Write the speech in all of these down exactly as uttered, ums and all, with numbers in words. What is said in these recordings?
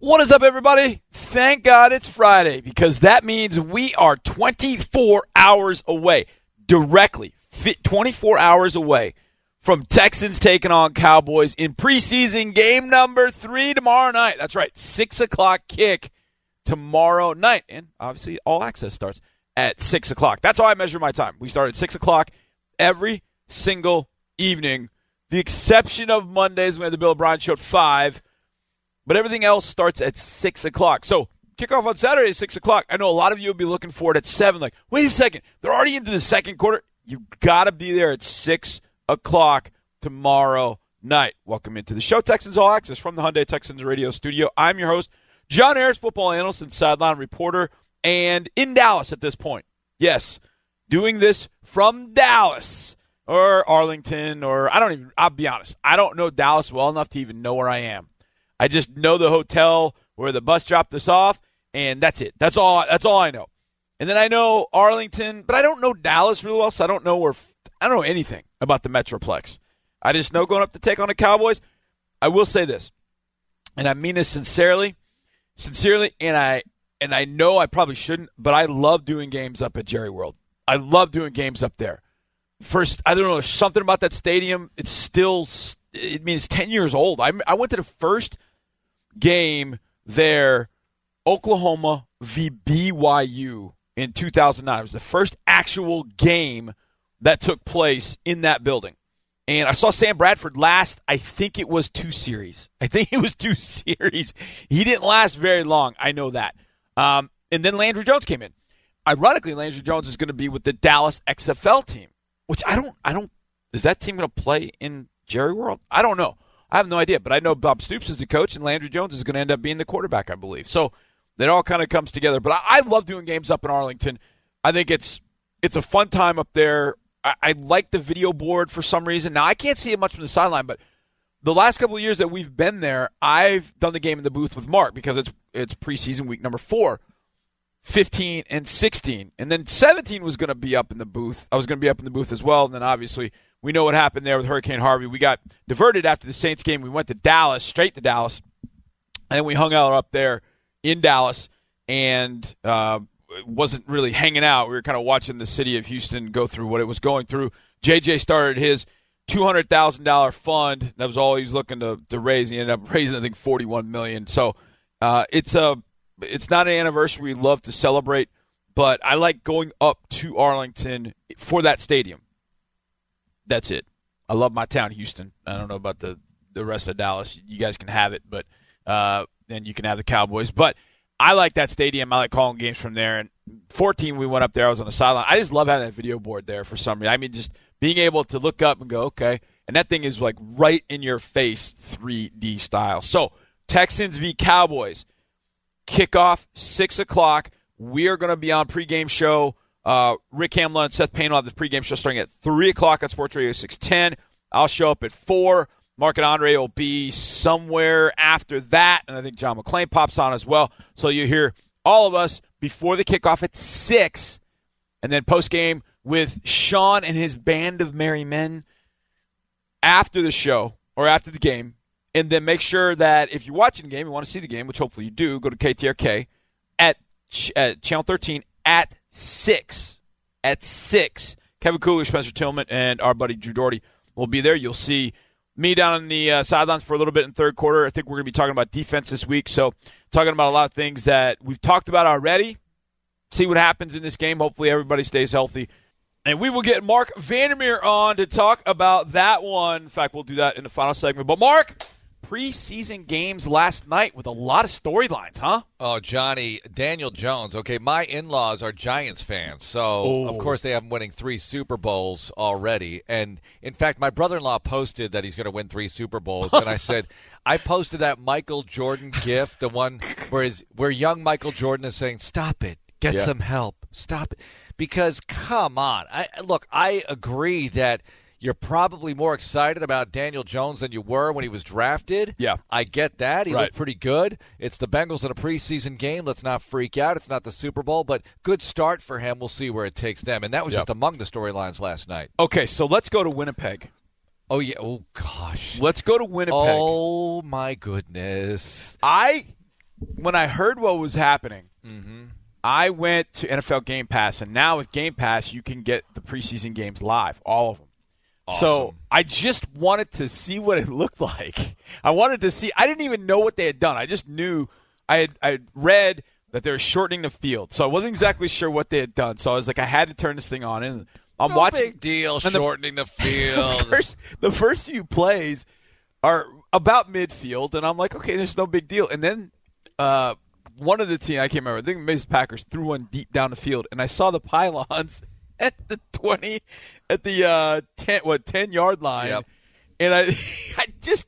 What is up, everybody? Thank God it's Friday, because that means we are twenty-four hours away, directly, twenty-four hours away from Texans taking on Cowboys in preseason game number three tomorrow night. That's right, six o'clock kick tomorrow night. And obviously, All Access starts at six o'clock. That's how I measure my time. We start at six o'clock every single evening. The exception of Mondays, we had the Bill O'Brien show at five. But everything else starts at six o'clock. So kickoff on Saturday is six o'clock. I know a lot of you will be looking for it at seven. Like, wait a second. They're already into the second quarter. You've got to be there at six o'clock tomorrow night. Welcome into the show, Texans All Access, from the Hyundai Texans Radio Studio. I'm your host, John Harris, football analyst and sideline reporter, and in Dallas at this point. Yes, doing this from Dallas. Or Arlington, or I don't even, I'll be honest, I don't know Dallas well enough to even know where I am. I just know the hotel where the bus dropped us off, and that's it. That's all That's all I know. And then I know Arlington, but I don't know Dallas really well, so I don't know where, I don't know anything about the Metroplex. I just know going up to take on the Cowboys. I will say this, and I mean this sincerely, sincerely, and I and I know I probably shouldn't, but I love doing games up at Jerry World. I love doing games up there. First, I don't know, something about that stadium. It's still, I mean, it's ten years old. I, I went to the first game there, Oklahoma v. B Y U in two thousand nine. It was the first actual game that took place in that building. And I saw Sam Bradford last, I think it was two series. I think it was two series. He didn't last very long. I know that. Um, and then Landry Jones came in. Ironically, Landry Jones is going to be with the Dallas X F L team. Which I don't, I don't, is that team going to play in Jerry World? I don't know. I have no idea. But I know Bob Stoops is the coach, and Landry Jones is going to end up being the quarterback, I believe. So that all kind of comes together. But I, I love doing games up in Arlington. I think it's it's a fun time up there. I, I like the video board for some reason. Now, I can't see it much from the sideline, but the last couple of years that we've been there, I've done the game in the booth with Mark, because it's it's preseason week number four. fifteen and sixteen. And then seventeen was going to be up in the booth. I was going to be up in the booth as well. And then obviously we know what happened there with Hurricane Harvey. We got diverted after the Saints game. We went to Dallas, straight to Dallas. And we hung out up there in Dallas and uh, wasn't really hanging out. We were kind of watching the city of Houston go through what it was going through. J J started his two hundred thousand dollars fund. That was all he was looking to, to raise. He ended up raising, I think, forty-one million dollars. So uh, it's a It's not an anniversary we love to celebrate, but I like going up to Arlington for that stadium. That's it. I love my town, Houston. I don't know about the, the rest of Dallas. You guys can have it, but uh, and you can have the Cowboys. But I like that stadium. I like calling games from there. And fourteen, we went up there. I was on the sideline. I just love having that video board there for some reason. I mean, just being able to look up and go, okay. And that thing is like right in your face, three D style. So Texans v. Cowboys. Kickoff, six o'clock. We are going to be on pregame show. Uh, Rick Hamlin and Seth Payne will have the pregame show starting at three o'clock on Sports Radio six ten. I'll show up at four. Mark and Andre will be somewhere after that. And I think John McClain pops on as well. So you hear all of us before the kickoff at six. And then postgame with Sean and his band of merry men after the show or after the game. And then make sure that if you're watching the game, you want to see the game, which hopefully you do, go to K T R K at, ch- at Channel thirteen at six. At six. Kevin Cooley, Spencer Tillman, and our buddy Drew Doherty will be there. You'll see me down on the uh, sidelines for a little bit in third quarter. I think we're going to be talking about defense this week, so talking about a lot of things that we've talked about already. See what happens in this game. Hopefully everybody stays healthy. And we will get Mark Vandermeer on to talk about that one. In fact, we'll do that in the final segment. But, Mark, preseason games last night with a lot of storylines, huh? Oh, Johnny, Daniel Jones. Okay, my in-laws are Giants fans, so Ooh. Of course they have him winning three Super Bowls already. And in fact, my brother-in-law posted that he's going to win three Super Bowls, and I said, I posted that Michael Jordan gif, the one where his, where young Michael Jordan is saying, "Stop it, get yeah. some help, stop it," because come on, I look, I agree that. You're probably more excited about Daniel Jones than you were when he was drafted. Yeah. I get that. He right. looked pretty good. It's the Bengals in a preseason game. Let's not freak out. It's not the Super Bowl, but good start for him. We'll see where it takes them. And that was yep. just among the storylines last night. Okay, so let's go to Winnipeg. Oh, yeah. Oh, gosh. Let's go to Winnipeg. Oh, my goodness. I when I heard what was happening, mm-hmm. I went to N F L Game Pass, and now with Game Pass, you can get the preseason games live, all of them. Awesome. So I just wanted to see what it looked like. I wanted to see. I didn't even know what they had done. I just knew I had I had read that they were shortening the field, so I wasn't exactly sure what they had done. So I was like, I had to turn this thing on, and I'm no watching. Big deal, and shortening the, the field. the, first, the first few plays are about midfield, and I'm like, okay, there's no big deal. And then uh, one of the team, I can't remember, I think maybe it was Packers, threw one deep down the field, and I saw the pylons at the twenty, at the uh, ten, what ten yard line, yep. And I, I just,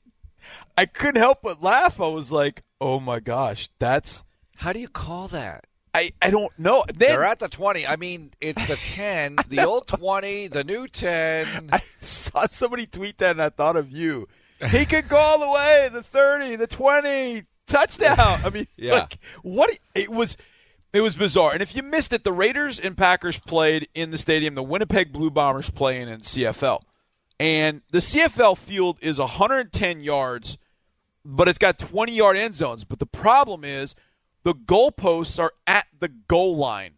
I couldn't help but laugh. I was like, oh my gosh, that's. How do you call that? I, I don't know. Then, they're at the twenty. I mean, it's the ten, the old twenty, the new ten. I saw somebody tweet that, and I thought of you. He could go all the way, the thirty, the twenty, touchdown. I mean, yeah. Like, what it was. It was bizarre. And if you missed it, the Raiders and Packers played in the stadium. The Winnipeg Blue Bombers playing in C F L. And the C F L field is one hundred ten yards, but it's got twenty-yard end zones. But the problem is the goalposts are at the goal line.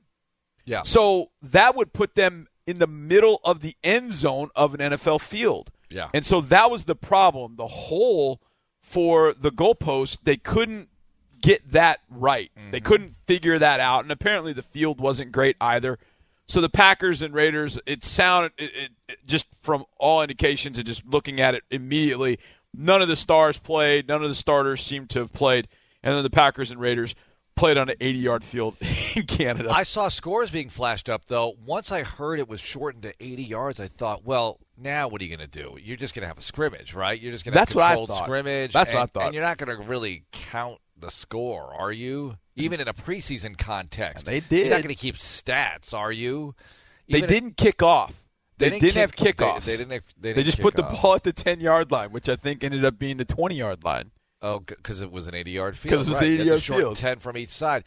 Yeah. So that would put them in the middle of the end zone of an N F L field. Yeah. And so that was the problem. The hole for the goalpost, they couldn't get that right. Mm-hmm. They couldn't figure that out, and apparently the field wasn't great either. So the Packers and Raiders, it sounded it, it, it, just from all indications and just looking at it immediately, none of the stars played, none of the starters seemed to have played, and then the Packers and Raiders played on an eighty-yard field in Canada. I saw scores being flashed up, though. Once I heard it was shortened to eighty yards, I thought, well, now what are you going to do? You're just going to have a scrimmage, right? You're just going to have a controlled scrimmage. That's and, what I thought. And you're not going to really count the score, are you? Even in a preseason context, yeah, they did. You're not going to keep stats, are you? Even they didn't if, kick off. They, they didn't, didn't kick, have kickoffs. They, they didn't. Have, they, didn't they just put off. the ball at the ten-yard line, which I think ended up being the twenty-yard line. Oh, because it was an eighty-yard field. Because it was right. an eighty-yard field, ten from each side.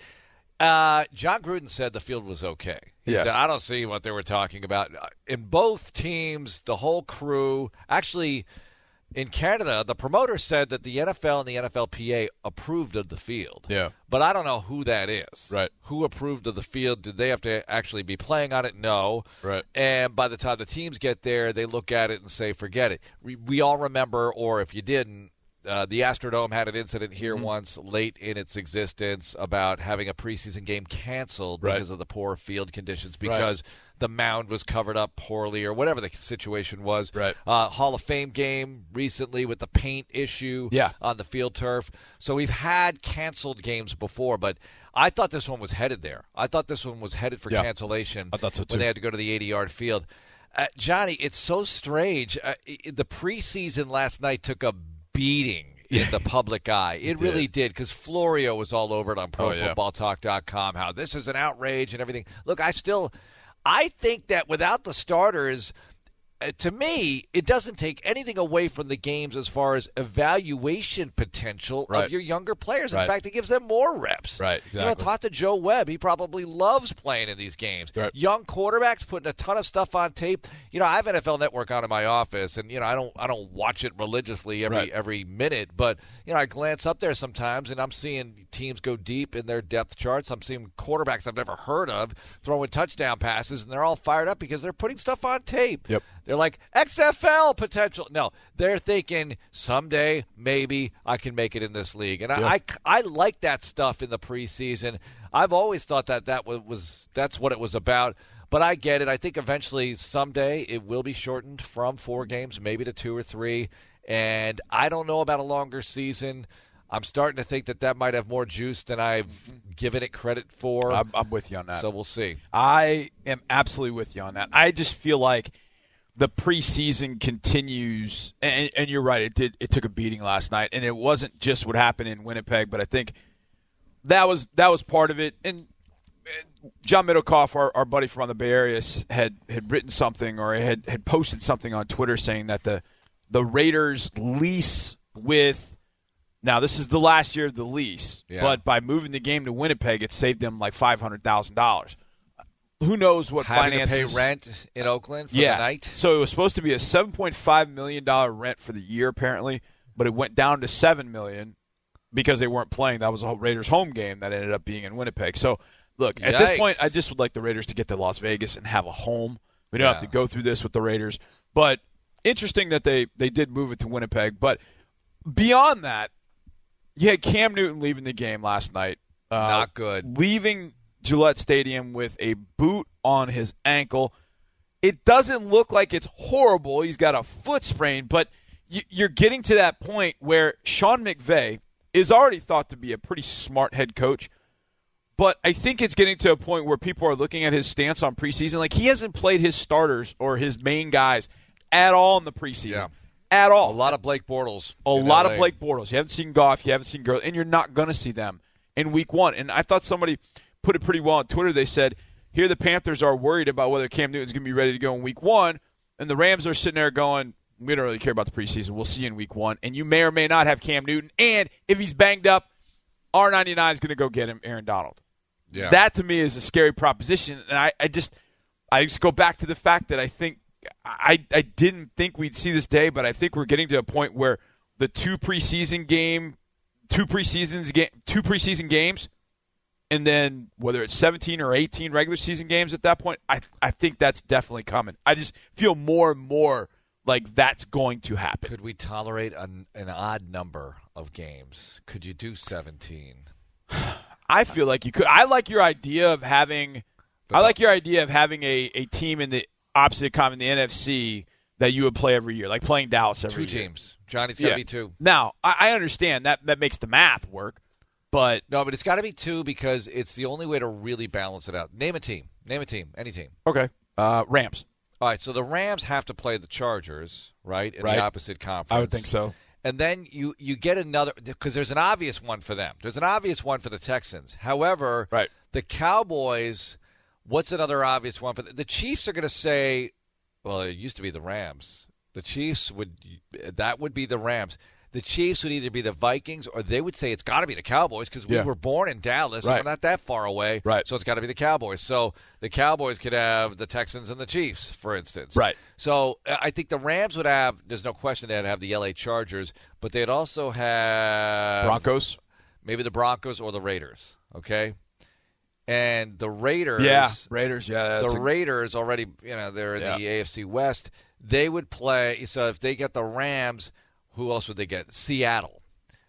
Uh, John Gruden said the field was okay. He yeah. said, "I don't see what they were talking about." In both teams, the whole crew actually. In Canada, the promoter said that the N F L and the N F L P A approved of the field. Yeah. But I don't know who that is. Right. Who approved of the field? Did they have to actually be playing on it? No. Right. And by the time the teams get there, they look at it and say, forget it. We, we all remember, or if you didn't, uh, the Astrodome had an incident here mm-hmm. once late in its existence about having a preseason game canceled right. because of the poor field conditions because right. the mound was covered up poorly or whatever the situation was. Right. Uh, Hall of Fame game recently with the paint issue yeah. on the field turf. So we've had canceled games before, but I thought this one was headed there. I thought this one was headed for yeah. cancellation I thought so too. When they had to go to the eighty-yard field. Uh, Johnny, it's so strange. Uh, the preseason last night took a beating in the public eye. It really yeah. did because Florio was all over it on pro football talk dot com, how this is an outrage and everything. Look, I still – I think that without the starters, uh, to me, it doesn't take anything away from the games as far as evaluation potential right. of your younger players. In right. fact, it gives them more reps. Right, exactly. You know, talk to Joe Webb. He probably loves playing in these games. Right. Young quarterbacks putting a ton of stuff on tape. You know, I have N F L Network on in my office, and, you know, I don't I don't watch it religiously every, right. every minute. But, you know, I glance up there sometimes, and I'm seeing teams go deep in their depth charts. I'm seeing quarterbacks I've never heard of throwing touchdown passes, and they're all fired up because they're putting stuff on tape. Yep. They're like, X F L potential. No, they're thinking, someday, maybe, I can make it in this league. And yeah. I, I, I like that stuff in the preseason. I've always thought that, that was, that's what it was about. But I get it. I think eventually, someday, it will be shortened from four games, maybe to two or three. And I don't know about a longer season. I'm starting to think that that might have more juice than I've given it credit for. I'm, I'm with you on that. So we'll see. I am absolutely with you on that. I just feel like the preseason continues, and, and you're right, it did. It took a beating last night, and it wasn't just what happened in Winnipeg, but I think that was that was part of it. And, and John Middlecoff, our, our buddy from on the Bay Area, had, had written something or had, had posted something on Twitter saying that the the Raiders lease with – now, this is the last year of the lease, yeah. but by moving the game to Winnipeg, it saved them like five hundred thousand dollars. Who knows what Having finances. Having to pay rent in Oakland for yeah. the night. So it was supposed to be a seven point five million dollars rent for the year apparently, but it went down to seven million dollars because they weren't playing. That was a Raiders home game that ended up being in Winnipeg. So, look, Yikes. At this point, I just would like the Raiders to get to Las Vegas and have a home. We don't yeah. have to go through this with the Raiders. But interesting that they, they did move it to Winnipeg. But beyond that, you had Cam Newton leaving the game last night. Uh, Not good. Leaving Gillette Stadium with a boot on his ankle. It doesn't look like it's horrible. He's got a foot sprain. But you're getting to that point where Sean McVay is already thought to be a pretty smart head coach. But I think it's getting to a point where people are looking at his stance on preseason. Like, he hasn't played his starters or his main guys at all in the preseason. Yeah. At all. A lot of Blake Bortles. A lot of Blake Bortles. You haven't seen Goff. You haven't seen Gurley. And you're not going to see them in week one. And I thought somebody put it pretty well on Twitter. They said, here the Panthers are worried about whether Cam Newton's going to be ready to go in week one. And the Rams are sitting there going, we don't really care about the preseason. We'll see you in week one. And you may or may not have Cam Newton. And if he's banged up, R ninety-nine is going to go get him, Aaron Donald. Yeah. That, to me, is a scary proposition. And I, I just I just go back to the fact that I think I, I didn't think we'd see this day, but I think we're getting to a point where the two preseason game, two preseasons game, two preseason games, and then whether it's seventeen or eighteen regular season games at that point, I I think that's definitely coming. I just feel more and more like that's going to happen. Could we tolerate an, an odd number of games? Could you do seventeen? I feel like you could. I like your idea of having. I like your idea of having a, a team in the opposite common, the N F C, that you would play every year, like playing Dallas every two year. Two teams. Johnny's got to yeah. be two. Now, I, I understand that that makes the math work, but no, but it's got to be two because it's the only way to really balance it out. Name a team. Name a team. Any team. Okay. Uh, Rams. All right. So the Rams have to play the Chargers, right, in right. the opposite conference. I would think so. And then you, you get another – because there's an obvious one for them. There's an obvious one for the Texans. However, right. the Cowboys, what's another obvious one for the, the Chiefs are going to say, well, it used to be the Rams. The Chiefs would – that would be the Rams. The Chiefs would either be the Vikings or they would say it's got to be the Cowboys because we yeah. were born in Dallas right. and we're not that far away. Right. So it's got to be the Cowboys. So the Cowboys could have the Texans and the Chiefs, for instance. Right. So I think the Rams would have – there's no question they'd have the L A Chargers, but they'd also have – Broncos. Maybe the Broncos or the Raiders, okay? And the Raiders – Yeah, Raiders, yeah. The a- Raiders already, you know, they're in yeah. the A F C West. They would play – so if they get the Rams, who else would they get? Seattle.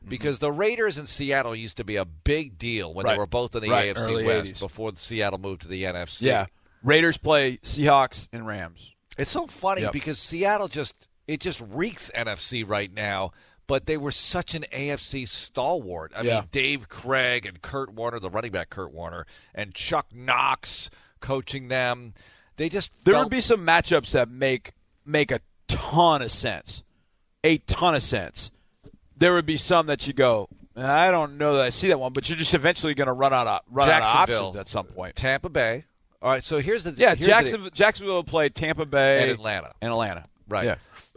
Because the Raiders and Seattle used to be a big deal when right. they were both in the right. A F C West eighties. Before Seattle moved to the N F C. Yeah, Raiders play Seahawks and Rams. It's so funny yep. because Seattle just it just reeks N F C right now, but they were such an A F C stalwart. I yeah. mean, Dave Craig and Kurt Warner, the running back Kurt Warner, and Chuck Knox coaching them. They just there felt- would be some matchups that make make a ton of sense. A ton of sense. There would be some that you go, I don't know that I see that one, but you're just eventually going to run out of run out of options at some point. Tampa Bay. All right, so here's the yeah. Here's Jacksonville, the, Jacksonville would play Tampa Bay and Atlanta and Atlanta. Right. Yeah.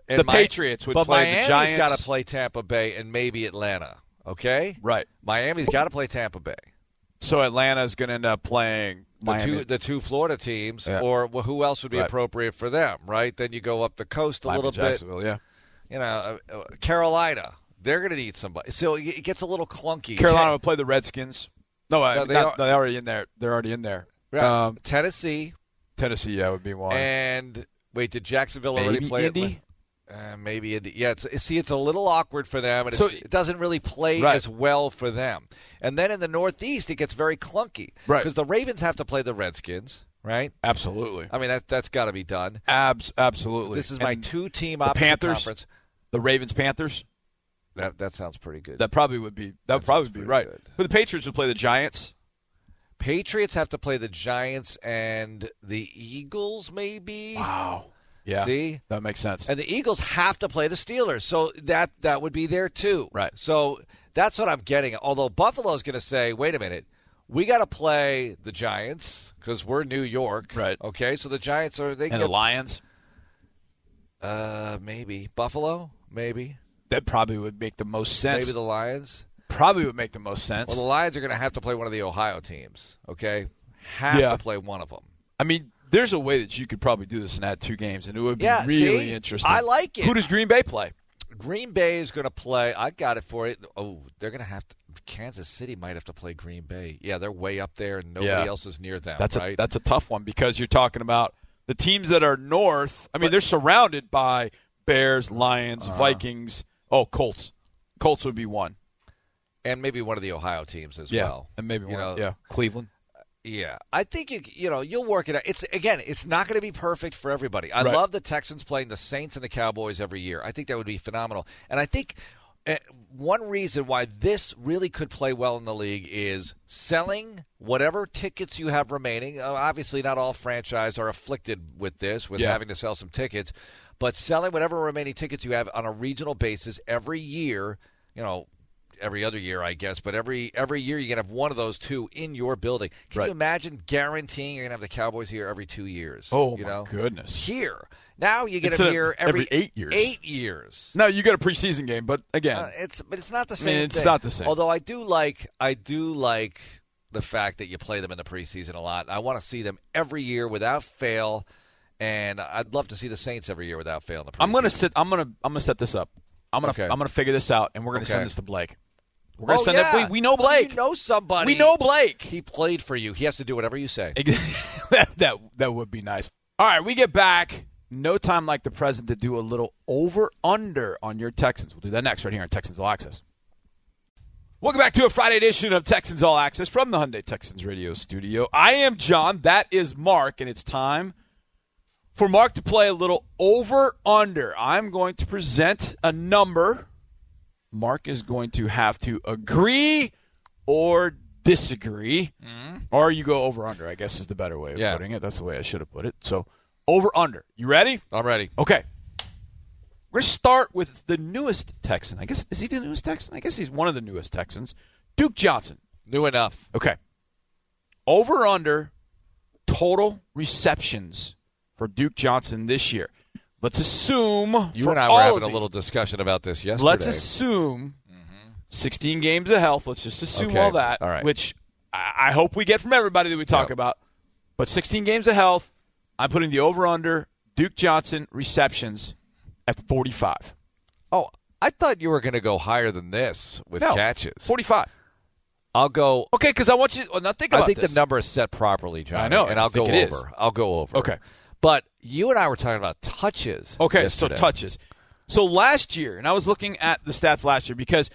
And the my, Patriots would but play Miami's the Giants. Miami's got to play Tampa Bay and maybe Atlanta. Okay. Right. Miami's got to play Tampa Bay. So Atlanta's going to end up playing Miami. The two, the two Florida teams, yeah. or who else would be right. appropriate for them? Right. Then you go up the coast a Miami, little Jacksonville, bit. Yeah. You know, uh, Carolina, they're going to need somebody. So it gets a little clunky. Carolina Ten- would play the Redskins. No, uh, no they not, are- they're already in there. They're already in there. Yeah. Um, Tennessee. Tennessee, yeah, would be one. And, wait, did Jacksonville maybe already play Indy? Uh, maybe Indy. Yeah, it's, see, it's a little awkward for them, and so, it's, it doesn't really play right. as well for them. And then in the Northeast, it gets very clunky. Right. Because the Ravens have to play the Redskins. Right? Absolutely. I mean, that, that's got to be done. Abs- absolutely. This is my and two-team opposite Panthers, conference. The Ravens-Panthers? That that sounds pretty good. That probably would be That would probably be right. Good. But the Patriots would play the Giants. Patriots have to play the Giants and the Eagles, maybe? Wow. Yeah. See? That makes sense. And the Eagles have to play the Steelers, so that, that would be there, too. Right. So that's what I'm getting. Although Buffalo's going to say, wait a minute. We got to play the Giants because we're New York. Right. Okay, so the Giants are – they And get, the Lions? Uh, maybe. Buffalo? Maybe. That probably would make the most sense. Maybe the Lions? Probably would make the most sense. Well, the Lions are going to have to play one of the Ohio teams, okay? Have yeah. to play one of them. I mean, there's a way that you could probably do this and add two games, and it would be yeah, really see? interesting. I like it. Who does Green Bay play? Green Bay is going to play. I got it for you. Oh, they're going to have to. Kansas City might have to play Green Bay. Yeah, they're way up there, and nobody yeah. else is near them. That's right? a that's a tough one because you're talking about the teams that are north. I mean, but, they're surrounded by Bears, Lions, uh, Vikings. Oh, Colts. Colts would be one, and maybe one of the Ohio teams as yeah, well, and maybe one. You know, yeah, Cleveland. Yeah, I think you you know you'll work it out. It's again, it's not going to be perfect for everybody. I right. love the Texans playing the Saints and the Cowboys every year. I think that would be phenomenal. And I think one reason why this really could play well in the league is selling whatever tickets you have remaining. Uh, obviously, not all franchises are afflicted with this, with yeah. having to sell some tickets, but selling whatever remaining tickets you have on a regional basis every year, you know. Every other year, I guess, but every every year you're going to have one of those two in your building. Can right. you imagine guaranteeing you're going to have the Cowboys here every two years? Oh, you my know? goodness. Here. Now you get them here every, every eight years. Eight years. No, you got a preseason game, but again. Uh, it's But it's not the same I mean, it's thing. not the same. Although I do like I do like the fact that you play them in the preseason a lot. I want to see them every year without fail, and I'd love to see the Saints every year without fail in the preseason. I'm going to sit. I'm going to I'm going to set this up. I'm going to okay. I'm going to figure this out, and we're going to okay. send this to Blake. We're going to oh, send yeah. that. We, we know Blake. Well, you know somebody. We know Blake. He played for you. He has to do whatever you say. that, that that would be nice. All right, we get back. No time like the present to do a little over-under on your Texans. We'll do that next right here on Texans All Access. Welcome back to a Friday edition of Texans All Access from the Hyundai Texans Radio Studio. I am John. That is Mark, and it's time for Mark to play a little over-under. I'm going to present a number. Mark is going to have to agree or disagree, mm. or you go over-under, I guess is the better way of yeah. putting it. That's the way I should have put it. So, over-under. You ready? I'm ready. Okay. We're going to start with the newest Texan. I guess, is he the newest Texan? I guess he's one of the newest Texans. Duke Johnson. New enough. Okay. Over-under total receptions for Duke Johnson this year. Let's assume you and I were having a little discussion about this yesterday. Let's assume mm-hmm. sixteen games of health. Let's just assume okay. all that, all right. which I hope we get from everybody that we talk yep. about. But sixteen games of health. I'm putting the over/under Duke Johnson receptions at forty-five. Oh, I thought you were going to go higher than this with no, catches. forty-five. I'll go. Okay, because I want you. Well, now think about. I think this. the number is set properly, John. I know, and I I'll go over. Is. I'll go over. Okay. But you and I were talking about touches. Okay, yesterday. so touches. So last year, and I was looking at the stats last year because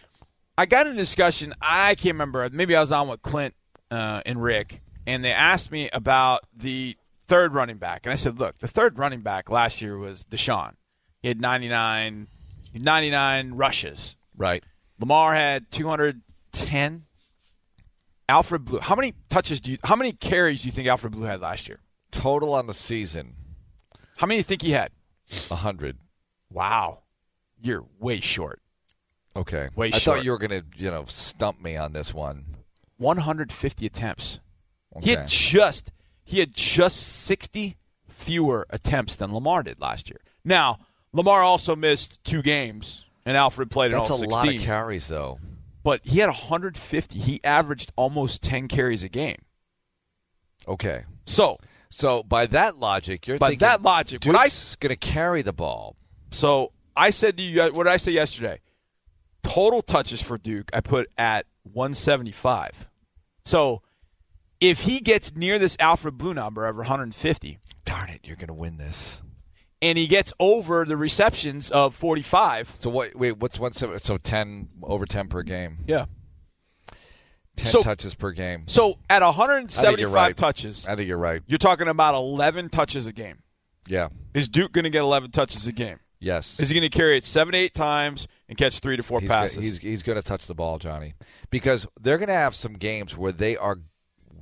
I got in a discussion. I can't remember. Maybe I was on with Clint uh, and Rick, and they asked me about the third running back. And I said, look, the third running back last year was Deshaun. He had ninety-nine, ninety-nine rushes. Right. Lamar had two hundred ten. Alfred Blue. How many touches do you – how many carries do you think Alfred Blue had last year? Total on the season. How many do you think he had? A hundred. Wow. You're way short. Okay. Way I short. I thought you were going to, you know, stump me on this one. one hundred fifty attempts. Okay. He had just he had just sixty fewer attempts than Lamar did last year. Now, Lamar also missed two games, and Alfred played in all sixteen. That's a lot of carries, though. But he had one hundred fifty. He averaged almost ten carries a game. Okay. So... So by that logic, you're by thinking that logic, Duke's going to carry the ball. So I said to you, what did I say yesterday? Total touches for Duke, I put at one seventy-five. So if he gets near this Alfred Blue number over one hundred fifty, darn it, you're going to win this. And he gets over the receptions of forty-five. So what? Wait, what's one seventy? So ten over ten per game. Yeah. ten so, touches per game. So at one hundred seventy-five I right. touches. I think you're right. You're talking about eleven touches a game. Yeah. Is Duke going to get eleven touches a game? Yes. Is he going to carry it seven, eight times and catch three to four he's passes? Gonna, he's he's going to touch the ball, Johnny, because they're going to have some games where they are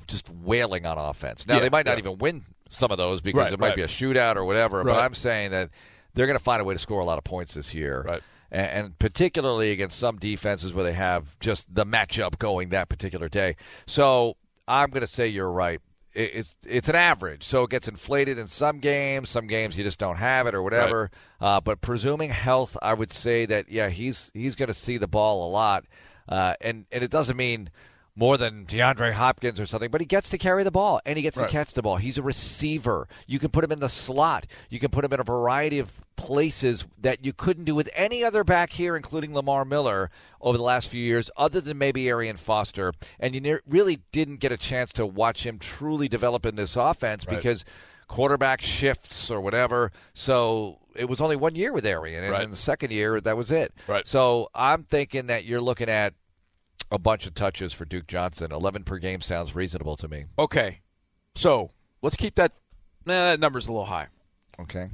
just wailing on offense. Now, yeah, they might not yeah. even win some of those because right, it might right. be a shootout or whatever, right. but I'm saying that they're going to find a way to score a lot of points this year. Right. And particularly against some defenses where they have just the matchup going that particular day. So I'm going to say you're right. It's it's an average, so it gets inflated in some games. Some games you just don't have it or whatever. Right. Uh, but presuming health, I would say that, yeah, he's he's going to see the ball a lot. Uh, and, and it doesn't mean more than DeAndre Hopkins or something, but he gets to carry the ball, and he gets right. to catch the ball. He's a receiver. You can put him in the slot. You can put him in a variety of places that you couldn't do with any other back here, including Lamar Miller, over the last few years, other than maybe Arian Foster. And you ne- really didn't get a chance to watch him truly develop in this offense right. because quarterback shifts or whatever. So it was only one year with Arian, and right. in the second year, that was it. Right. So I'm thinking that you're looking at a bunch of touches for Duke Johnson. eleven per game sounds reasonable to me. Okay. So let's keep that. Nah, that number's a little high. Okay.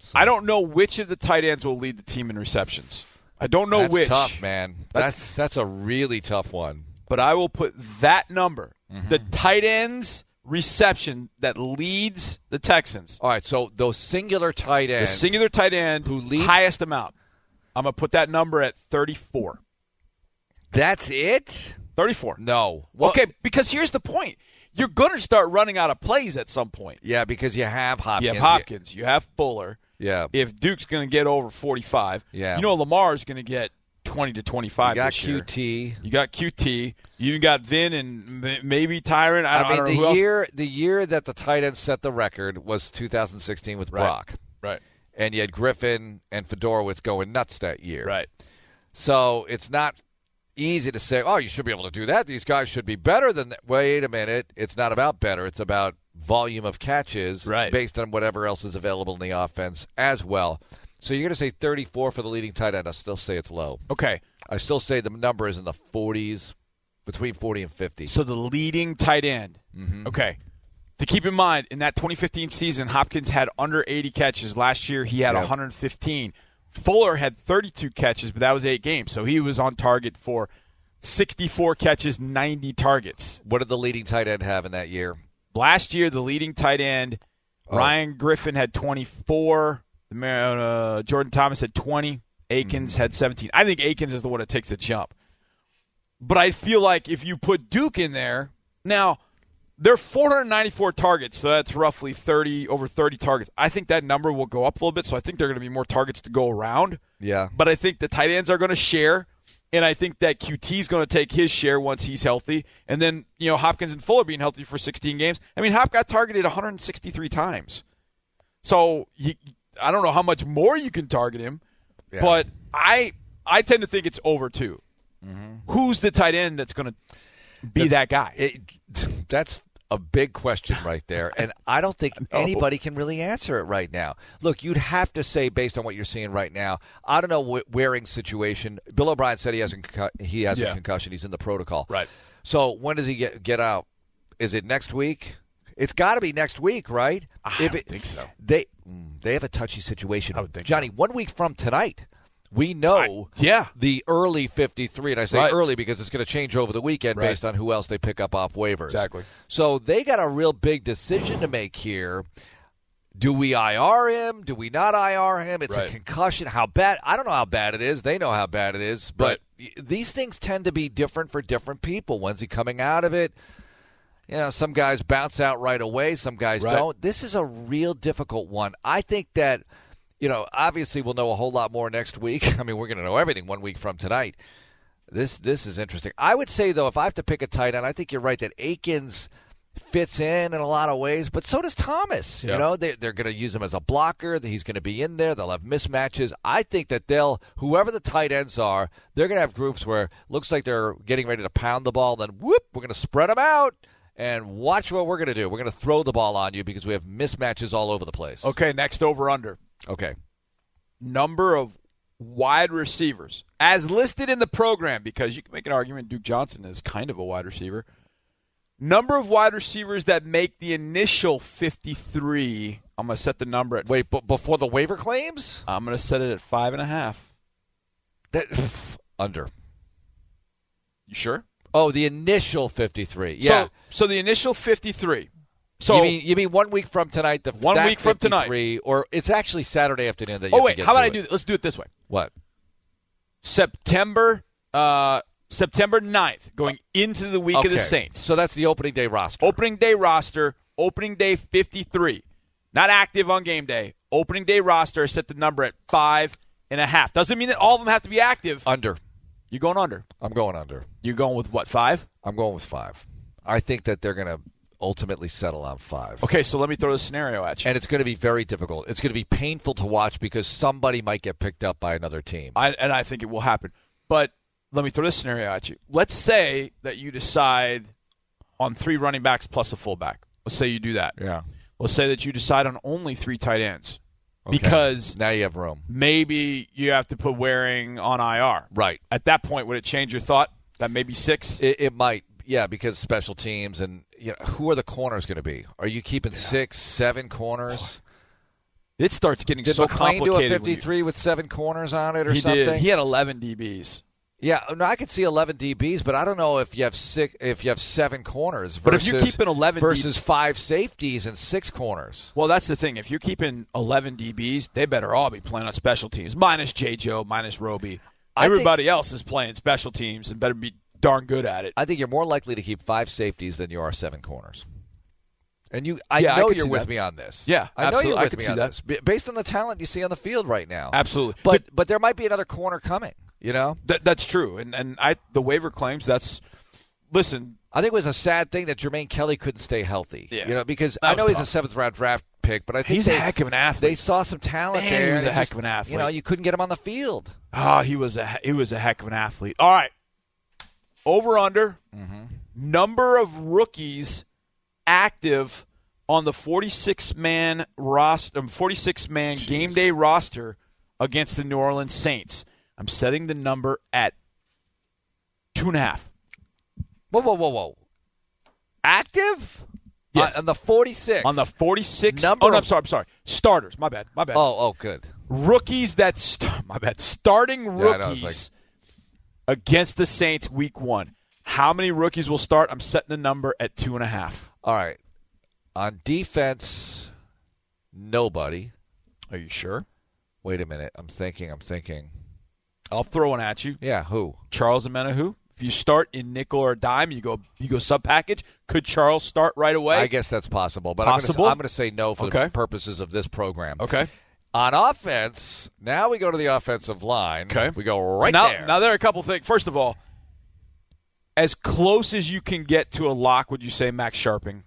So. I don't know which of the tight ends will lead the team in receptions. I don't know that's which. That's tough, man. That's, that's that's a really tough one. But I will put that number, mm-hmm. the tight end's reception that leads the Texans. All right, so those singular tight end. The singular tight end, who leads highest amount. I'm going to put that number at thirty-four. That's it? thirty-four. No. Well, okay, because here's the point. You're going to start running out of plays at some point. Yeah, because you have Hopkins. You have Hopkins. You have Fuller. Yeah. If Duke's going to get over forty-five, yeah. you know Lamar's going to get twenty to twenty-five this year. You got Q T. You got Q T. You got Vin and maybe Tyron. I don't, I mean, I don't know the who year, else. The year that the tight end set the record was two thousand sixteen with right. Brock. Right. And you had Griffin and Fedorowicz going nuts that year. Right. So it's not – easy to say, oh, you should be able to do that. These guys should be better than that. Wait a minute. It's not about better. It's about volume of catches right. based on whatever else is available in the offense as well. So you're going to say thirty-four for the leading tight end. I still say it's low. Okay. I still say the number is in the forties, between forty and fifty. So the leading tight end. Mm-hmm. Okay. To keep in mind, in that twenty fifteen season, Hopkins had under eighty catches. Last year, he had yep. one hundred fifteen. Fuller had thirty-two catches, but that was eight games. So he was on target for sixty-four catches, ninety targets. What did the leading tight end have in that year? Last year, the leading tight end, oh. Ryan Griffin had twenty-four. Uh, Jordan Thomas had twenty. Akins mm-hmm. had seventeen. I think Akins is the one that takes the jump. But I feel like if you put Duke in there, now they're four hundred ninety-four targets, so that's roughly thirty over thirty targets. I think that number will go up a little bit, so I think there are going to be more targets to go around. Yeah. But I think the tight ends are going to share, and I think that Q T is going to take his share once he's healthy. And then, you know, Hopkins and Fuller being healthy for sixteen games. I mean, Hop got targeted one hundred sixty-three times. So he, I don't know how much more you can target him, yeah. but I I tend to think it's over two. Mm-hmm. Who's the tight end that's going to be that's, that guy? It, that's – a big question right there, and I don't think no. anybody can really answer it right now. Look, you'd have to say, based on what you're seeing right now, I don't know Waring's situation. Bill O'Brien said he has, a, he has yeah. a concussion. He's in the protocol. Right. So when does he get, get out? Is it next week? It's got to be next week, right? I if don't it, think so. They they have a touchy situation. I would think Johnny, so. one week from tonight, we know I, yeah. the early fifty-three, and I say right. early because it's going to change over the weekend right. based on who else they pick up off waivers. Exactly. So they got a real big decision to make here. Do we I R him? Do we not I R him? It's right. a concussion. How bad? I don't know how bad it is. They know how bad it is. But right. these things tend to be different for different people. When's he coming out of it? You know, some guys bounce out right away. Some guys right. don't. This is a real difficult one. I think that – you know, obviously we'll know a whole lot more next week. I mean, we're going to know everything one week from tonight. This this is interesting. I would say, though, if I have to pick a tight end, I think you're right that Akins fits in in a lot of ways, but so does Thomas. Yeah. You know, they, they're going to use him as a blocker. He's going to be in there. They'll have mismatches. I think that they'll, whoever the tight ends are, they're going to have groups where it looks like they're getting ready to pound the ball. Then, whoop, we're going to spread them out. And watch what we're going to do. We're going to throw the ball on you because we have mismatches all over the place. Okay, next over under. Okay. Number of wide receivers, as listed in the program, because you can make an argument Duke Johnson is kind of a wide receiver. Number of wide receivers that make the initial fifty-three. I'm going to set the number at – wait, but before the waiver claims? I'm going to set it at five and a half. That, pff, under. You sure? Oh, the initial fifty-three. Yeah. So, so the initial fifty-three. So you mean, you mean one week from tonight? The one week from tonight, or it's actually Saturday afternoon. That you oh wait, have to get how about I it. do? Let's do it this way. What? September, uh, September ninth, going into the week okay. of the Saints. So that's the opening day roster. Opening day roster. Opening day fifty-three, not active on game day. Opening day roster. Set the number at five and a half. Doesn't mean that all of them have to be active. Under. You going under? I'm going under. You going with what, five? I'm going with five. I think that they're going to ultimately settle on five. Okay, so let me throw the scenario at you. And it's going to be very difficult. It's going to be painful to watch because somebody might get picked up by another team. I, and I think it will happen. But let me throw this scenario at you. Let's say that you decide on three running backs plus a fullback. Let's say you do that. Yeah. Let's say that you decide on only three tight ends. Okay. Because now you have room. Maybe you have to put Waring on I R. Right. At that point, would it change your thought that maybe six? It, it might. Yeah, because special teams and you know, who are the corners going to be? Are you keeping yeah. six, seven corners? It starts getting did so McClain complicated. Did McClain do a fifty-three you... with seven corners on it or he something? Did. He had eleven D Bs. Yeah, no, I could see eleven D Bs, but I don't know if you have six, if you have seven corners versus, but if you keep in eleven versus D- five safeties and six corners. Well, that's the thing. If you're keeping eleven D Bs, they better all be playing on special teams, minus J. Joe, minus Roby. Everybody think, else is playing special teams and better be darn good at it. I think you're more likely to keep five safeties than you are seven corners. And you, I yeah, know I you're with that. me on this. Yeah, I absolutely. know you're with I me see on that. this. Based on the talent you see on the field right now. Absolutely. But, but, but there might be another corner coming. You know, Th- that's true, and and I the waiver claims that's. Listen, I think it was a sad thing that Jermaine Kelly couldn't stay healthy. Yeah. You know, because I know tough. he's a seventh round draft pick, but I think he's they, a heck of an athlete. They saw some talent Man, there. He's a heck just, of an athlete. You know, you couldn't get him on the field. Oh, he was a he was a heck of an athlete. All right, over under mm-hmm. number of rookies active on the forty-six man roster, forty-six man game day roster against the New Orleans Saints. I'm setting the number at two and a half. Whoa, whoa, whoa, whoa. Active? Yes. On, on the forty-six. On the forty-six. Number oh, no, I'm sorry. I'm sorry. Starters. My bad. My bad. Oh, oh, good. Rookies that start. My bad. Starting rookies yeah, know, like... against the Saints week one. How many rookies will start? I'm setting the number at two and a half. All right. On defense, nobody. Are you sure? Wait a minute. I'm thinking. I'm thinking. I'll throw one at you. Yeah, who? Charles Omenihu. If you start in nickel or dime, you go you go sub package. Could Charles start right away? I guess that's possible, but possible? I'm going to say no for okay. the purposes of this program. Okay. On offense, now we go to the offensive line. Okay. We go right so now, there. Now there are a couple things. First of all, as close as you can get to a lock, would you say Max Sharping?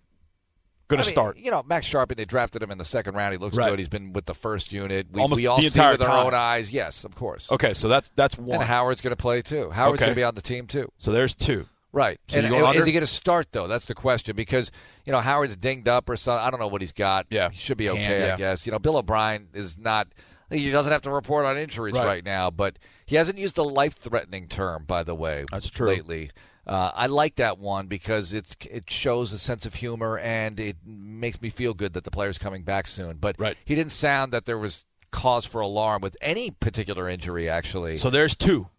Going to I mean, start. You know, Max Sharping, they drafted him in the second round. He looks right. good. He's been with the first unit. We, Almost we all the see with time. our own eyes. Yes, of course. Okay, so that's that's one. And Howard's going to play, too. Howard's okay. going to be on the team, too. So there's two. Right. So and, and is he going to start, though? That's the question because, you know, Howard's dinged up or something. I don't know what he's got. Yeah. He should be okay, and, yeah. I guess. You know, Bill O'Brien is not – he doesn't have to report on injuries right, right now, but he hasn't used a life-threatening term, by the way, that's true. lately. Uh, I like that one because it's it shows a sense of humor and it makes me feel good that the player's coming back soon. But right. he didn't sound that there was cause for alarm with any particular injury, actually. So there's two,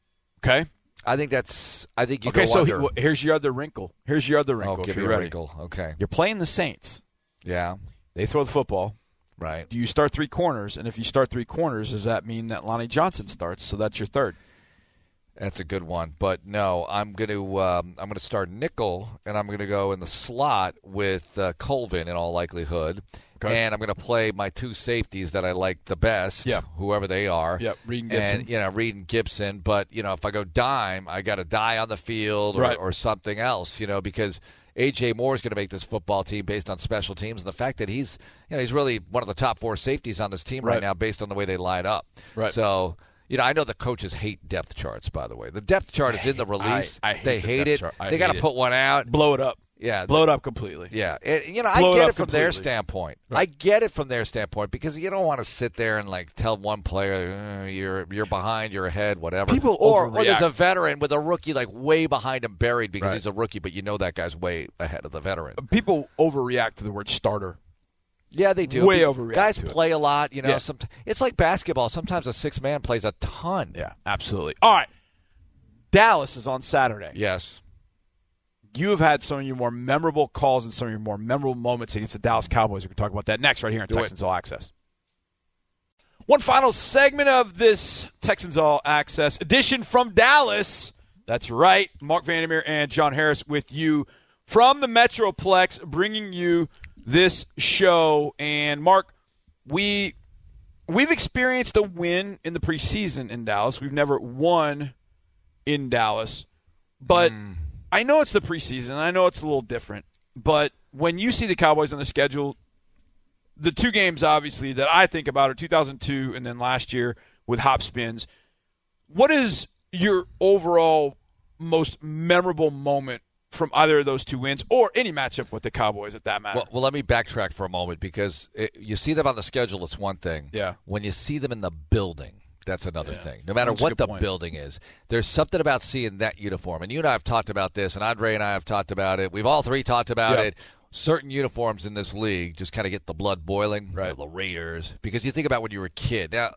okay? I think that's I think you okay, go so under. Okay, he, well, so here's your other wrinkle. Here's your other wrinkle. Oh, give me a ready. wrinkle. Okay. You're playing the Saints. Yeah. They throw the football. Right. Do you start three corners? And if you start three corners, does that mean that Lonnie Johnson starts? So that's your third. That's a good one, but no, I'm going to um, I'm going to start nickel, and I'm going to go in the slot with uh, Colvin in all likelihood, okay. and I'm going to play my two safeties that I like the best, yep. whoever they are. Yeah, Reed and Gibson. And, you know, Reed and Gibson, but you know, if I go dime, I got to die on the field or, right. or something else, you know, because A J Moore is going to make this football team based on special teams and the fact that he's you know he's really one of the top four safeties on this team right, right now based on the way they line up. Right. So. You know, I know the coaches hate depth charts, by the way. The depth chart is in the release. I, I hate they the hate it. They got to put one out. Blow it up. Yeah. Blow it up completely. Yeah. And, you know, Blow I get it, it from their standpoint. Right. I get it from their standpoint because you don't want to sit there and, like, tell one player, uh, you're you're behind, you're ahead, whatever. People or, or there's a veteran with a rookie, like, way behind him buried because right. he's a rookie, but you know that guy's way ahead of the veteran. People overreact to the word starter. Yeah, they do. Way overreact. Guys play a lot, you know. Yeah. Some, it's like basketball. Sometimes a six man plays a ton. Yeah, absolutely. All right. Dallas is on Saturday. Yes. You have had some of your more memorable calls and some of your more memorable moments against the Dallas Cowboys. We're going to talk about that next right here on do Texans it. All Access. One final segment of this Texans All Access edition from Dallas. That's right. Mark Vandermeer and John Harris with you from the Metroplex bringing you this show. And Mark, we we've experienced a win in the preseason in Dallas. We've never won in Dallas. But mm. I know it's the preseason. I know it's a little different. But when you see the Cowboys on the schedule, the two games obviously that I think about are two thousand two and then last year with Hop Spins. What is your overall most memorable moment from either of those two wins or any matchup with the Cowboys at that matter? Well, well let me backtrack for a moment because it, you see them on the schedule, it's one thing. Yeah. When you see them in the building, that's another yeah. thing. No matter that's what the point. building is, there's something about seeing that uniform. And you and I have talked about this, and Andre and I have talked about it. We've all three talked about yep. it. Certain uniforms in this league just kind of get the blood boiling. Right. The Raiders. Because you think about when you were a kid. Now,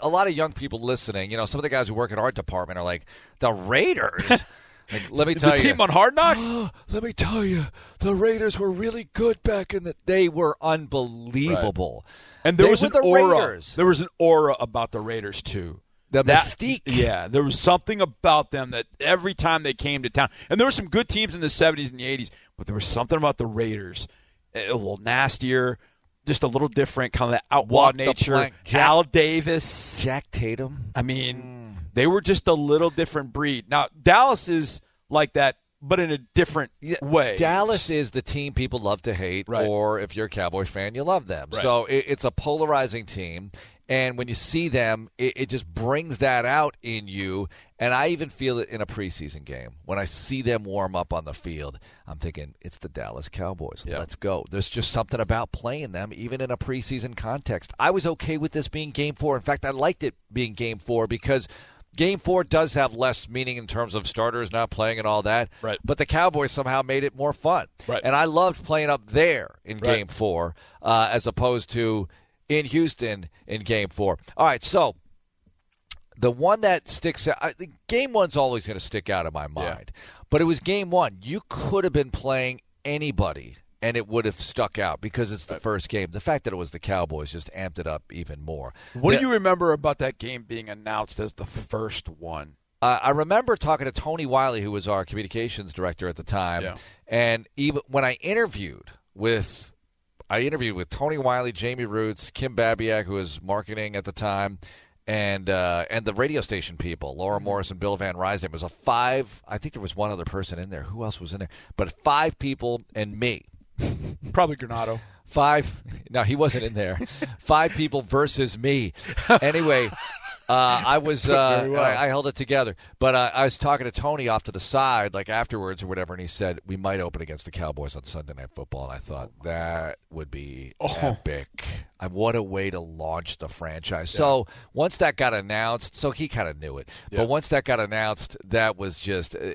a lot of young people listening, you know, some of the guys who work in our department are like, the Raiders? Like, let me tell the you. The team on Hard Knocks? Oh, let me tell you, the Raiders were really good back in the day. They were unbelievable. Right. And there they was an the aura. Raiders. There was an aura about the Raiders, too. The that, mystique. Yeah, there was something about them that every time they came to town. And there were some good teams in the seventies and the eighties, but there was something about the Raiders. A little nastier, just a little different, kind of that outlaw nature. Al Davis. Jack Tatum. I mean... Mm. They were just a little different breed. Now, Dallas is like that, but in a different way. Dallas is the team people love to hate, right. or if you're a Cowboys fan, you love them. Right. So it, it's a polarizing team, and when you see them, it, it just brings that out in you, and I even feel it in a preseason game. When I see them warm up on the field, I'm thinking, it's the Dallas Cowboys. Yep. Let's go. There's just something about playing them, even in a preseason context. I was okay with this being Game four. In fact, I liked it being Game four because – Game four does have less meaning in terms of starters not playing and all that, right. but the Cowboys somehow made it more fun. Right. And I loved playing up there in right. Game four uh, as opposed to in Houston in Game four. All right, so the one that sticks out, I think Game one's always going to stick out in my mind, yeah. but it was Game one. You could have been playing anybody, and it would have stuck out because it's the right. first game. The fact that it was the Cowboys just amped it up even more. What the, do you remember about that game being announced as the first one? Uh, I remember talking to Tony Wiley, who was our communications director at the time. Yeah. And even when I interviewed with I interviewed with Tony Wiley, Jamie Roots, Kim Babiak, who was marketing at the time, and uh, and the radio station people, Laura Morris and Bill Van Rysdale. It was a five – I think there was one other person in there. Who else was in there? But five people and me. Probably Granato. Five. No, he wasn't in there. Five people versus me. Anyway, uh, I was. Uh, well. I, I held it together. But uh, I was talking to Tony off to the side, like afterwards or whatever, and he said we might open against the Cowboys on Sunday Night Football. And I thought oh that God. would be oh. epic. I, what a way to launch the franchise. Yeah. So once that got announced, so he kind of knew it. Yeah. But once that got announced, that was just uh,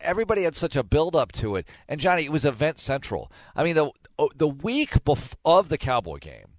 everybody had such a build up to it. And Johnny, it was event central. I mean the. The week bef- of the Cowboy game,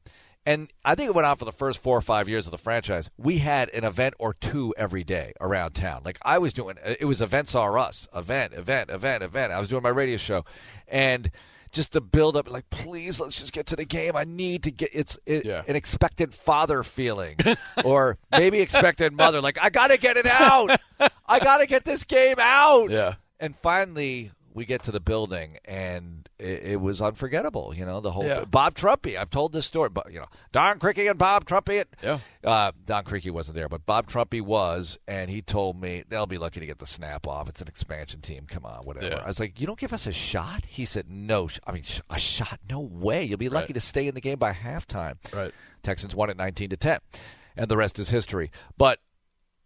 and I think it went on for the first four or five years of the franchise, we had an event or two every day around town. Like I was doing, it was Events Are Us, event, event, event, event. I was doing my radio show, and just the build up, like, please, let's just get to the game. I need to get it's it, yeah. an expected father feeling, or maybe expected mother. Like I gotta get it out. I gotta get this game out. Yeah, and finally. We get to the building, and it, it was unforgettable, you know, the whole yeah. – Bob Trumpy. I've told this story. But, you know, Don Criqui and Bob Trumpy. It, yeah. uh, Don Criqui wasn't there, but Bob Trumpy was, and he told me, they'll be lucky to get the snap off. It's an expansion team. Come on, whatever. Yeah. I was like, you don't give us a shot? He said, no. I mean, a shot? No way. You'll be lucky right. to stay in the game by halftime. Right. Texans won it nineteen to ten, and the rest is history. But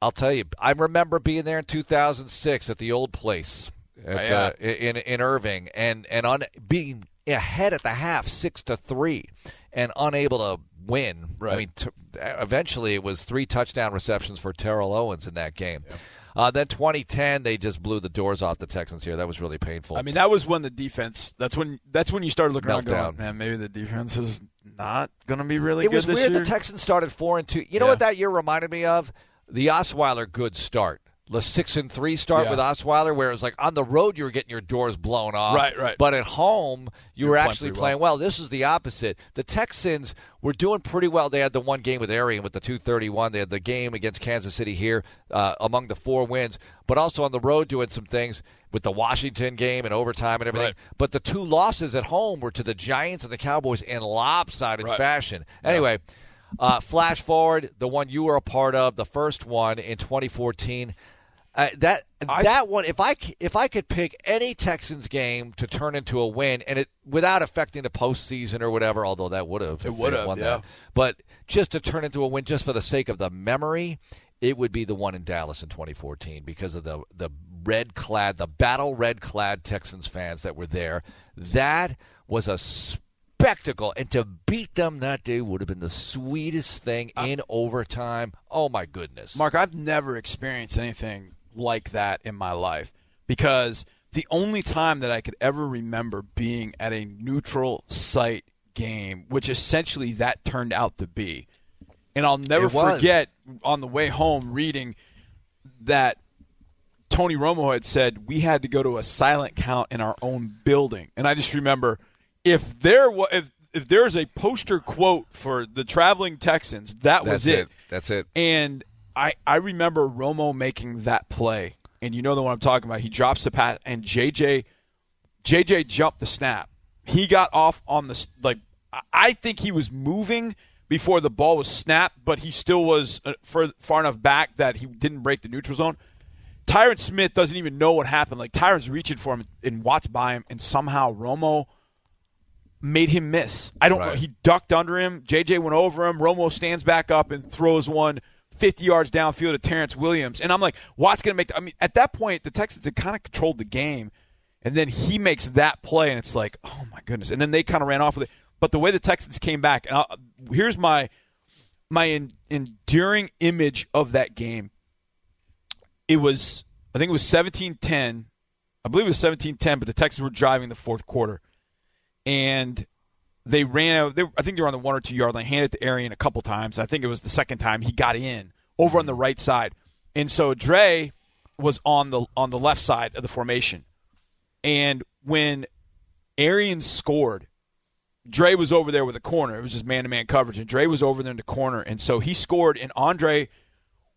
I'll tell you, I remember being there in two thousand six at the old place. At, uh, in in Irving, and and on being ahead at the half six to three, and unable to win. Right. I mean, t- eventually it was three touchdown receptions for Terrell Owens in that game. Yep. Uh, then twenty ten, they just blew the doors off the Texans here. That was really painful. I mean, that was when the defense. That's when that's when you started looking around going, man, maybe the defense is not going to be really good this year. It was weird. The Texans started four and two. You yeah. know what that year reminded me of? The Osweiler good start. The six and three start yeah. with Osweiler, where it was like on the road you were getting your doors blown off, right, right. But at home you You're were actually playing well. well. This is the opposite. The Texans were doing pretty well. They had the one game with Arian with the two thirty one. They had the game against Kansas City here uh, among the four wins, but also on the road doing some things with the Washington game and overtime and everything. Right. But the two losses at home were to the Giants and the Cowboys in lopsided right. fashion. Anyway. Yeah. Uh, flash forward, the one you were a part of, the first one in twenty fourteen. Uh, that I, that one, if I if I could pick any Texans game to turn into a win, and it without affecting the postseason or whatever, although that would have it would have won yeah. that, but just to turn into a win just for the sake of the memory, it would be the one in Dallas in twenty fourteen because of the the red clad, the battle red clad Texans fans that were there. That was a spectacle, and to beat them that day would have been the sweetest thing uh, in overtime. Oh my goodness, Mark! I've never experienced anything like that in my life, because the only time that I could ever remember being at a neutral site game, which essentially that turned out to be, and I'll never forget on the way home reading that Tony Romo had said we had to go to a silent count in our own building, and I just remember if there was if, if there's a poster quote for the traveling Texans, that was it. That's it. And I, I remember Romo making that play, and you know the one I'm talking about. He drops the pass, and J J J J jumped the snap. He got off on the like. I think he was moving before the ball was snapped, but he still was far, far enough back that he didn't break the neutral zone. Tyron Smith doesn't even know what happened. Like Tyron's reaching for him, and Watt's by him, and somehow Romo made him miss. I don't right. know. He ducked under him. J J went over him. Romo stands back up and throws one fifty yards downfield to Terrence Williams. And I'm like, Watt's going to make the, I mean, at that point, the Texans had kind of controlled the game. And then he makes that play, and it's like, oh, my goodness. And then they kind of ran off with it. But the way the Texans came back, and I'll, here's my my in, enduring image of that game. It was, I think it was seventeen ten. I believe it was seventeen ten, but the Texans were driving the fourth quarter. And they ran out. They, I think they were on the one or two yard line. Handed to Arian a couple times. I think it was the second time he got in over on the right side, and so Dre was on the on the left side of the formation. And when Arian scored, Dre was over there with a corner. It was just man to man coverage, and Dre was over there in the corner, and so he scored. And Andre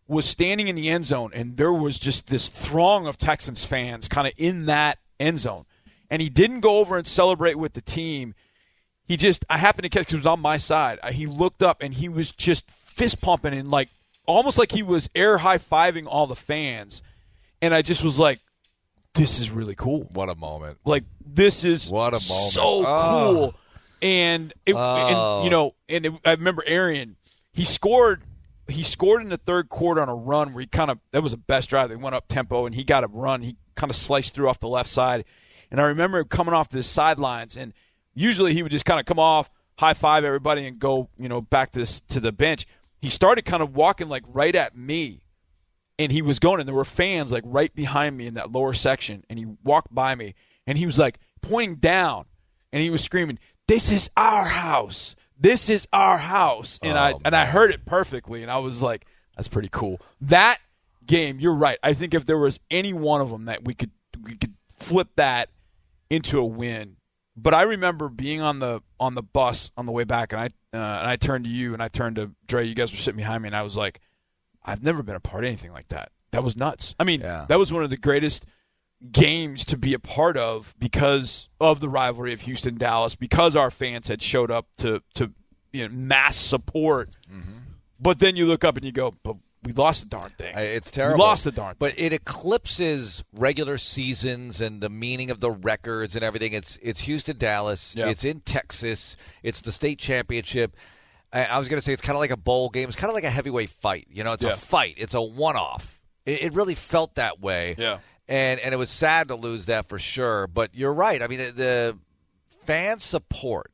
was standing in the end zone, and there was just this throng of Texans fans kind of in that end zone, and he didn't go over and celebrate with the team. He just, I happened to catch, because it was on my side. He looked up, and he was just fist pumping and like almost like he was air high-fiving all the fans. And I just was like, this is really cool. What a moment. Like, this is what a moment. So oh. cool. And, it, oh. and, you know, and it, I remember Arian, he scored he scored in the third quarter on a run where he kind of, that was the best drive. They went up tempo, and he got a run. He kind of sliced through off the left side. And I remember him coming off the sidelines, and usually he would just kind of come off, high-five everybody, and go, you know, back to, this, to the bench. He started kind of walking, like, right at me, and he was going, and there were fans, like, right behind me in that lower section, and he walked by me, and he was, like, pointing down, and he was screaming, "This is our house. This is our house." And oh, I man. and I heard it perfectly, and I was like, that's pretty cool. That game, you're right. I think if there was any one of them that we could we could flip that into a win. But I remember being on the on the bus on the way back, and I uh, and I turned to you, and I turned to Dre. You guys were sitting behind me, and I was like, I've never been a part of anything like that. That was nuts. I mean, yeah. that was one of the greatest games to be a part of because of the rivalry of Houston Dallas, because our fans had showed up to, to you know, mass support. Mm-hmm. But then you look up and you go, but we lost the darn thing. It's terrible. We lost the darn thing. But it eclipses regular seasons and the meaning of the records and everything. It's it's Houston, Dallas. Yeah. It's in Texas. It's the state championship. I, I was going to say it's kind of like a bowl game. It's kind of like a heavyweight fight. You know, it's yeah. a fight. It's a one-off. It, it really felt that way. Yeah. And and it was sad to lose that for sure. But you're right. I mean, the, the fan support,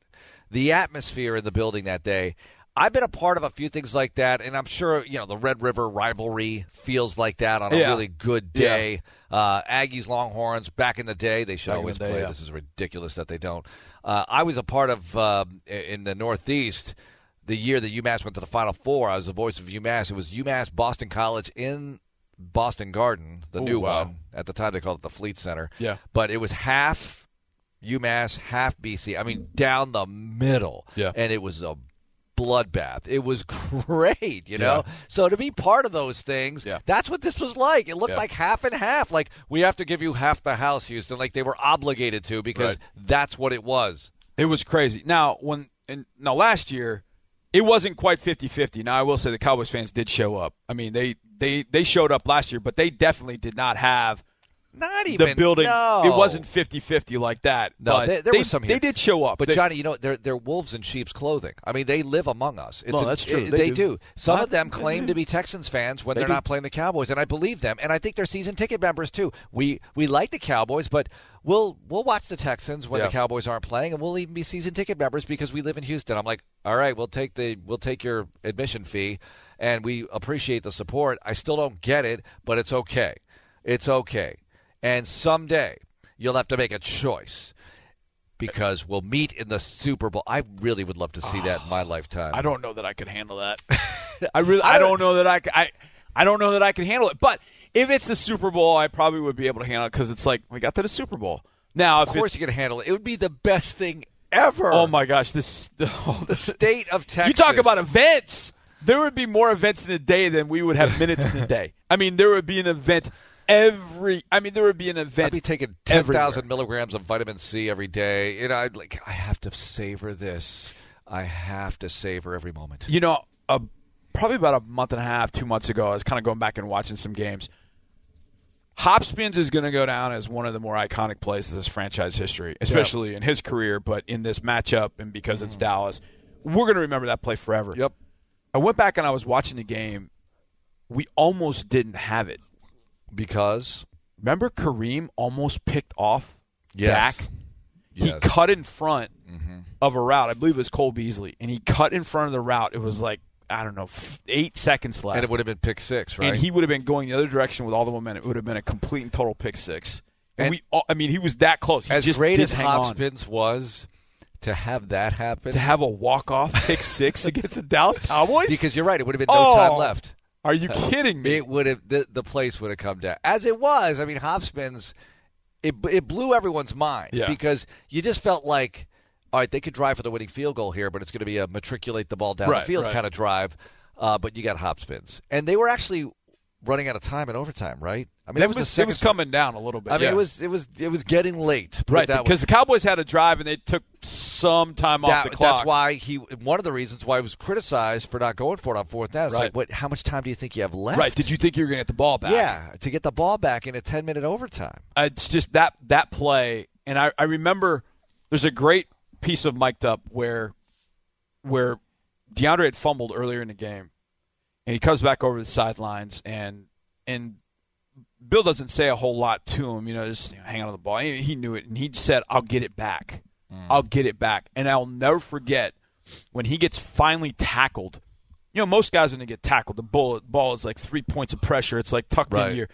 the atmosphere in the building that day, I've been a part of a few things like that, and I'm sure you know the Red River rivalry feels like that on a yeah. really good day. Yeah. Uh, Aggies, Longhorns, back in the day, they should back always the day, play. Yeah. This is ridiculous that they don't. Uh, I was a part of, uh, in the Northeast, the year that UMass went to the Final Four. I was the voice of UMass. It was UMass Boston College in Boston Garden, the Ooh, new wow. one. At the time, they called it the Fleet Center. Yeah. But it was half UMass, half B C. I mean, down the middle. Yeah. And it was a bloodbath. It was great, you know? Yeah. So to be part of those things, yeah. that's what this was like. It looked yeah. like half and half. Like, we have to give you half the house, Houston. Like, they were obligated to because right. that's what it was. It was crazy. Now, when and now last year, it wasn't quite fifty-fifty. Now, I will say the Cowboys fans did show up. I mean, they, they, they showed up last year, but they definitely did not have not even, the building. No. It wasn't fifty-fifty like that. No, but there, there they, was some here. They did show up. But, they, Johnny, you know, they're, they're wolves in sheep's clothing. I mean, they live among us. It's no, a, that's true. It, they, they do. do. Some not, of them claim to be Texans fans when they they're do. not playing the Cowboys, and I believe them. And I think they're season ticket members, too. We we like the Cowboys, but – We'll we'll watch the Texans when yeah. the Cowboys aren't playing, and we'll even be season ticket members because we live in Houston. I'm like, all right, we'll take the we'll take your admission fee, and we appreciate the support. I still don't get it, but it's okay, it's okay. And someday you'll have to make a choice because we'll meet in the Super Bowl. I really would love to see uh, that in my lifetime. I don't know that I could handle that. I really I, I don't know that I I I don't know that I can handle it, but. If it's the Super Bowl, I probably would be able to handle it because it's like, we got to the Super Bowl. Now, of if course you can handle it. It would be the best thing ever. Oh, my gosh. This oh, The state of Texas. You talk about events. There would be more events in a day than we would have minutes in a day. I mean, there would be an event every – I mean, there would be an event I'd be taking ten thousand milligrams of vitamin C every day. You know, I'd like, I have to savor this. I have to savor every moment. You know, a, probably about a month and a half, two months ago, I was kind of going back and watching some games. Hopkins is going to go down as one of the more iconic plays of this franchise history, especially yep. in his career, but in this matchup and because mm-hmm. it's Dallas. We're going to remember that play forever. Yep. I went back and I was watching the game. We almost didn't have it. Because? Remember Kareem almost picked off yes. Dak? Yes. He cut in front mm-hmm. of a route. I believe it was Cole Beasley. And he cut in front of the route. It was like, I don't know, eight seconds left. And it would have been pick six, right? And he would have been going the other direction with all the momentum. It would have been a complete and total pick six. And, and we, all, I mean, he was that close. He as just great as Hopkins was, to have that happen. To have a walk-off pick six against the Dallas Cowboys? Because you're right. It would have been no oh, time left. Are you kidding me? It would have, the, the place would have come down. As it was, I mean, Hopkins, it, it blew everyone's mind. Yeah. Because you just felt like, all right, they could drive for the winning field goal here, but it's going to be a matriculate the ball down right, the field right. kind of drive. Uh, but you got Hopkins. And they were actually running out of time in overtime, right? I mean, it was, was, the it was coming down a little bit. I mean, yeah. it was it was it was getting late, right? Because the Cowboys had a drive and they took some time that, off the clock. That's why he one of the reasons why he was criticized for not going for it on fourth down. It's right. like, what? How much time do you think you have left? Right? Did you think you were going to get the ball back? Yeah, to get the ball back in a ten minute overtime. Uh, it's just that that play, and I, I remember there's a great piece of mic'd up where where DeAndre had fumbled earlier in the game, and he comes back over the sidelines, and and Bill doesn't say a whole lot to him, you know, just hang on to the ball. He, he knew it, and he said, I'll get it back. Mm. I'll get it back. And I'll never forget when he gets finally tackled. You know, most guys when they get tackled, the ball, ball is like three points of pressure. It's like tucked right. in here.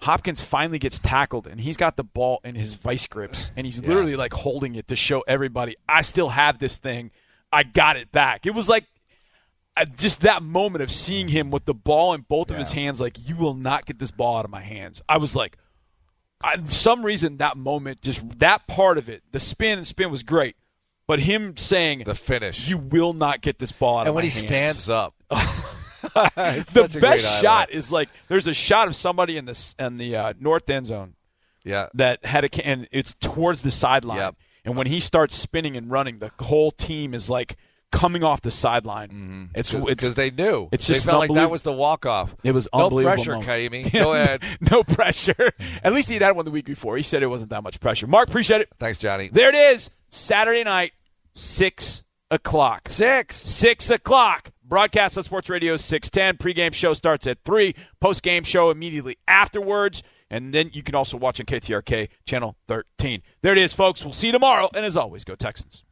Hopkins finally gets tackled, and he's got the ball in his vice grips, and he's yeah. literally like holding it to show everybody, I still have this thing. I got it back. It was like just that moment of seeing him with the ball in both yeah. of his hands, like, you will not get this ball out of my hands. I was like, I, for some reason, that moment, just that part of it, the spin and spin was great. But him saying, the finish, you will not get this ball out and of my hands. And when he stands up. The best shot is like there's a shot of somebody in the in the uh, north end zone. Yeah, that had a and it's towards the sideline. Yep. And when he starts spinning and running, the whole team is like coming off the sideline. Mm-hmm. It's because they knew it's just they felt like that was the walk off. It was unbelievable. No pressure, Kaimi. Go ahead. No pressure. At least he had one the week before. He said it wasn't that much pressure. Mark, appreciate it. Thanks, Johnny. There it is. Saturday night, six o'clock. Six. Six o'clock. Broadcast on Sports Radio six ten. Pre-game show starts at three. Post-game show immediately afterwards. And then you can also watch on K T R K Channel thirteen. There it is, folks. We'll see you tomorrow. And as always, go Texans.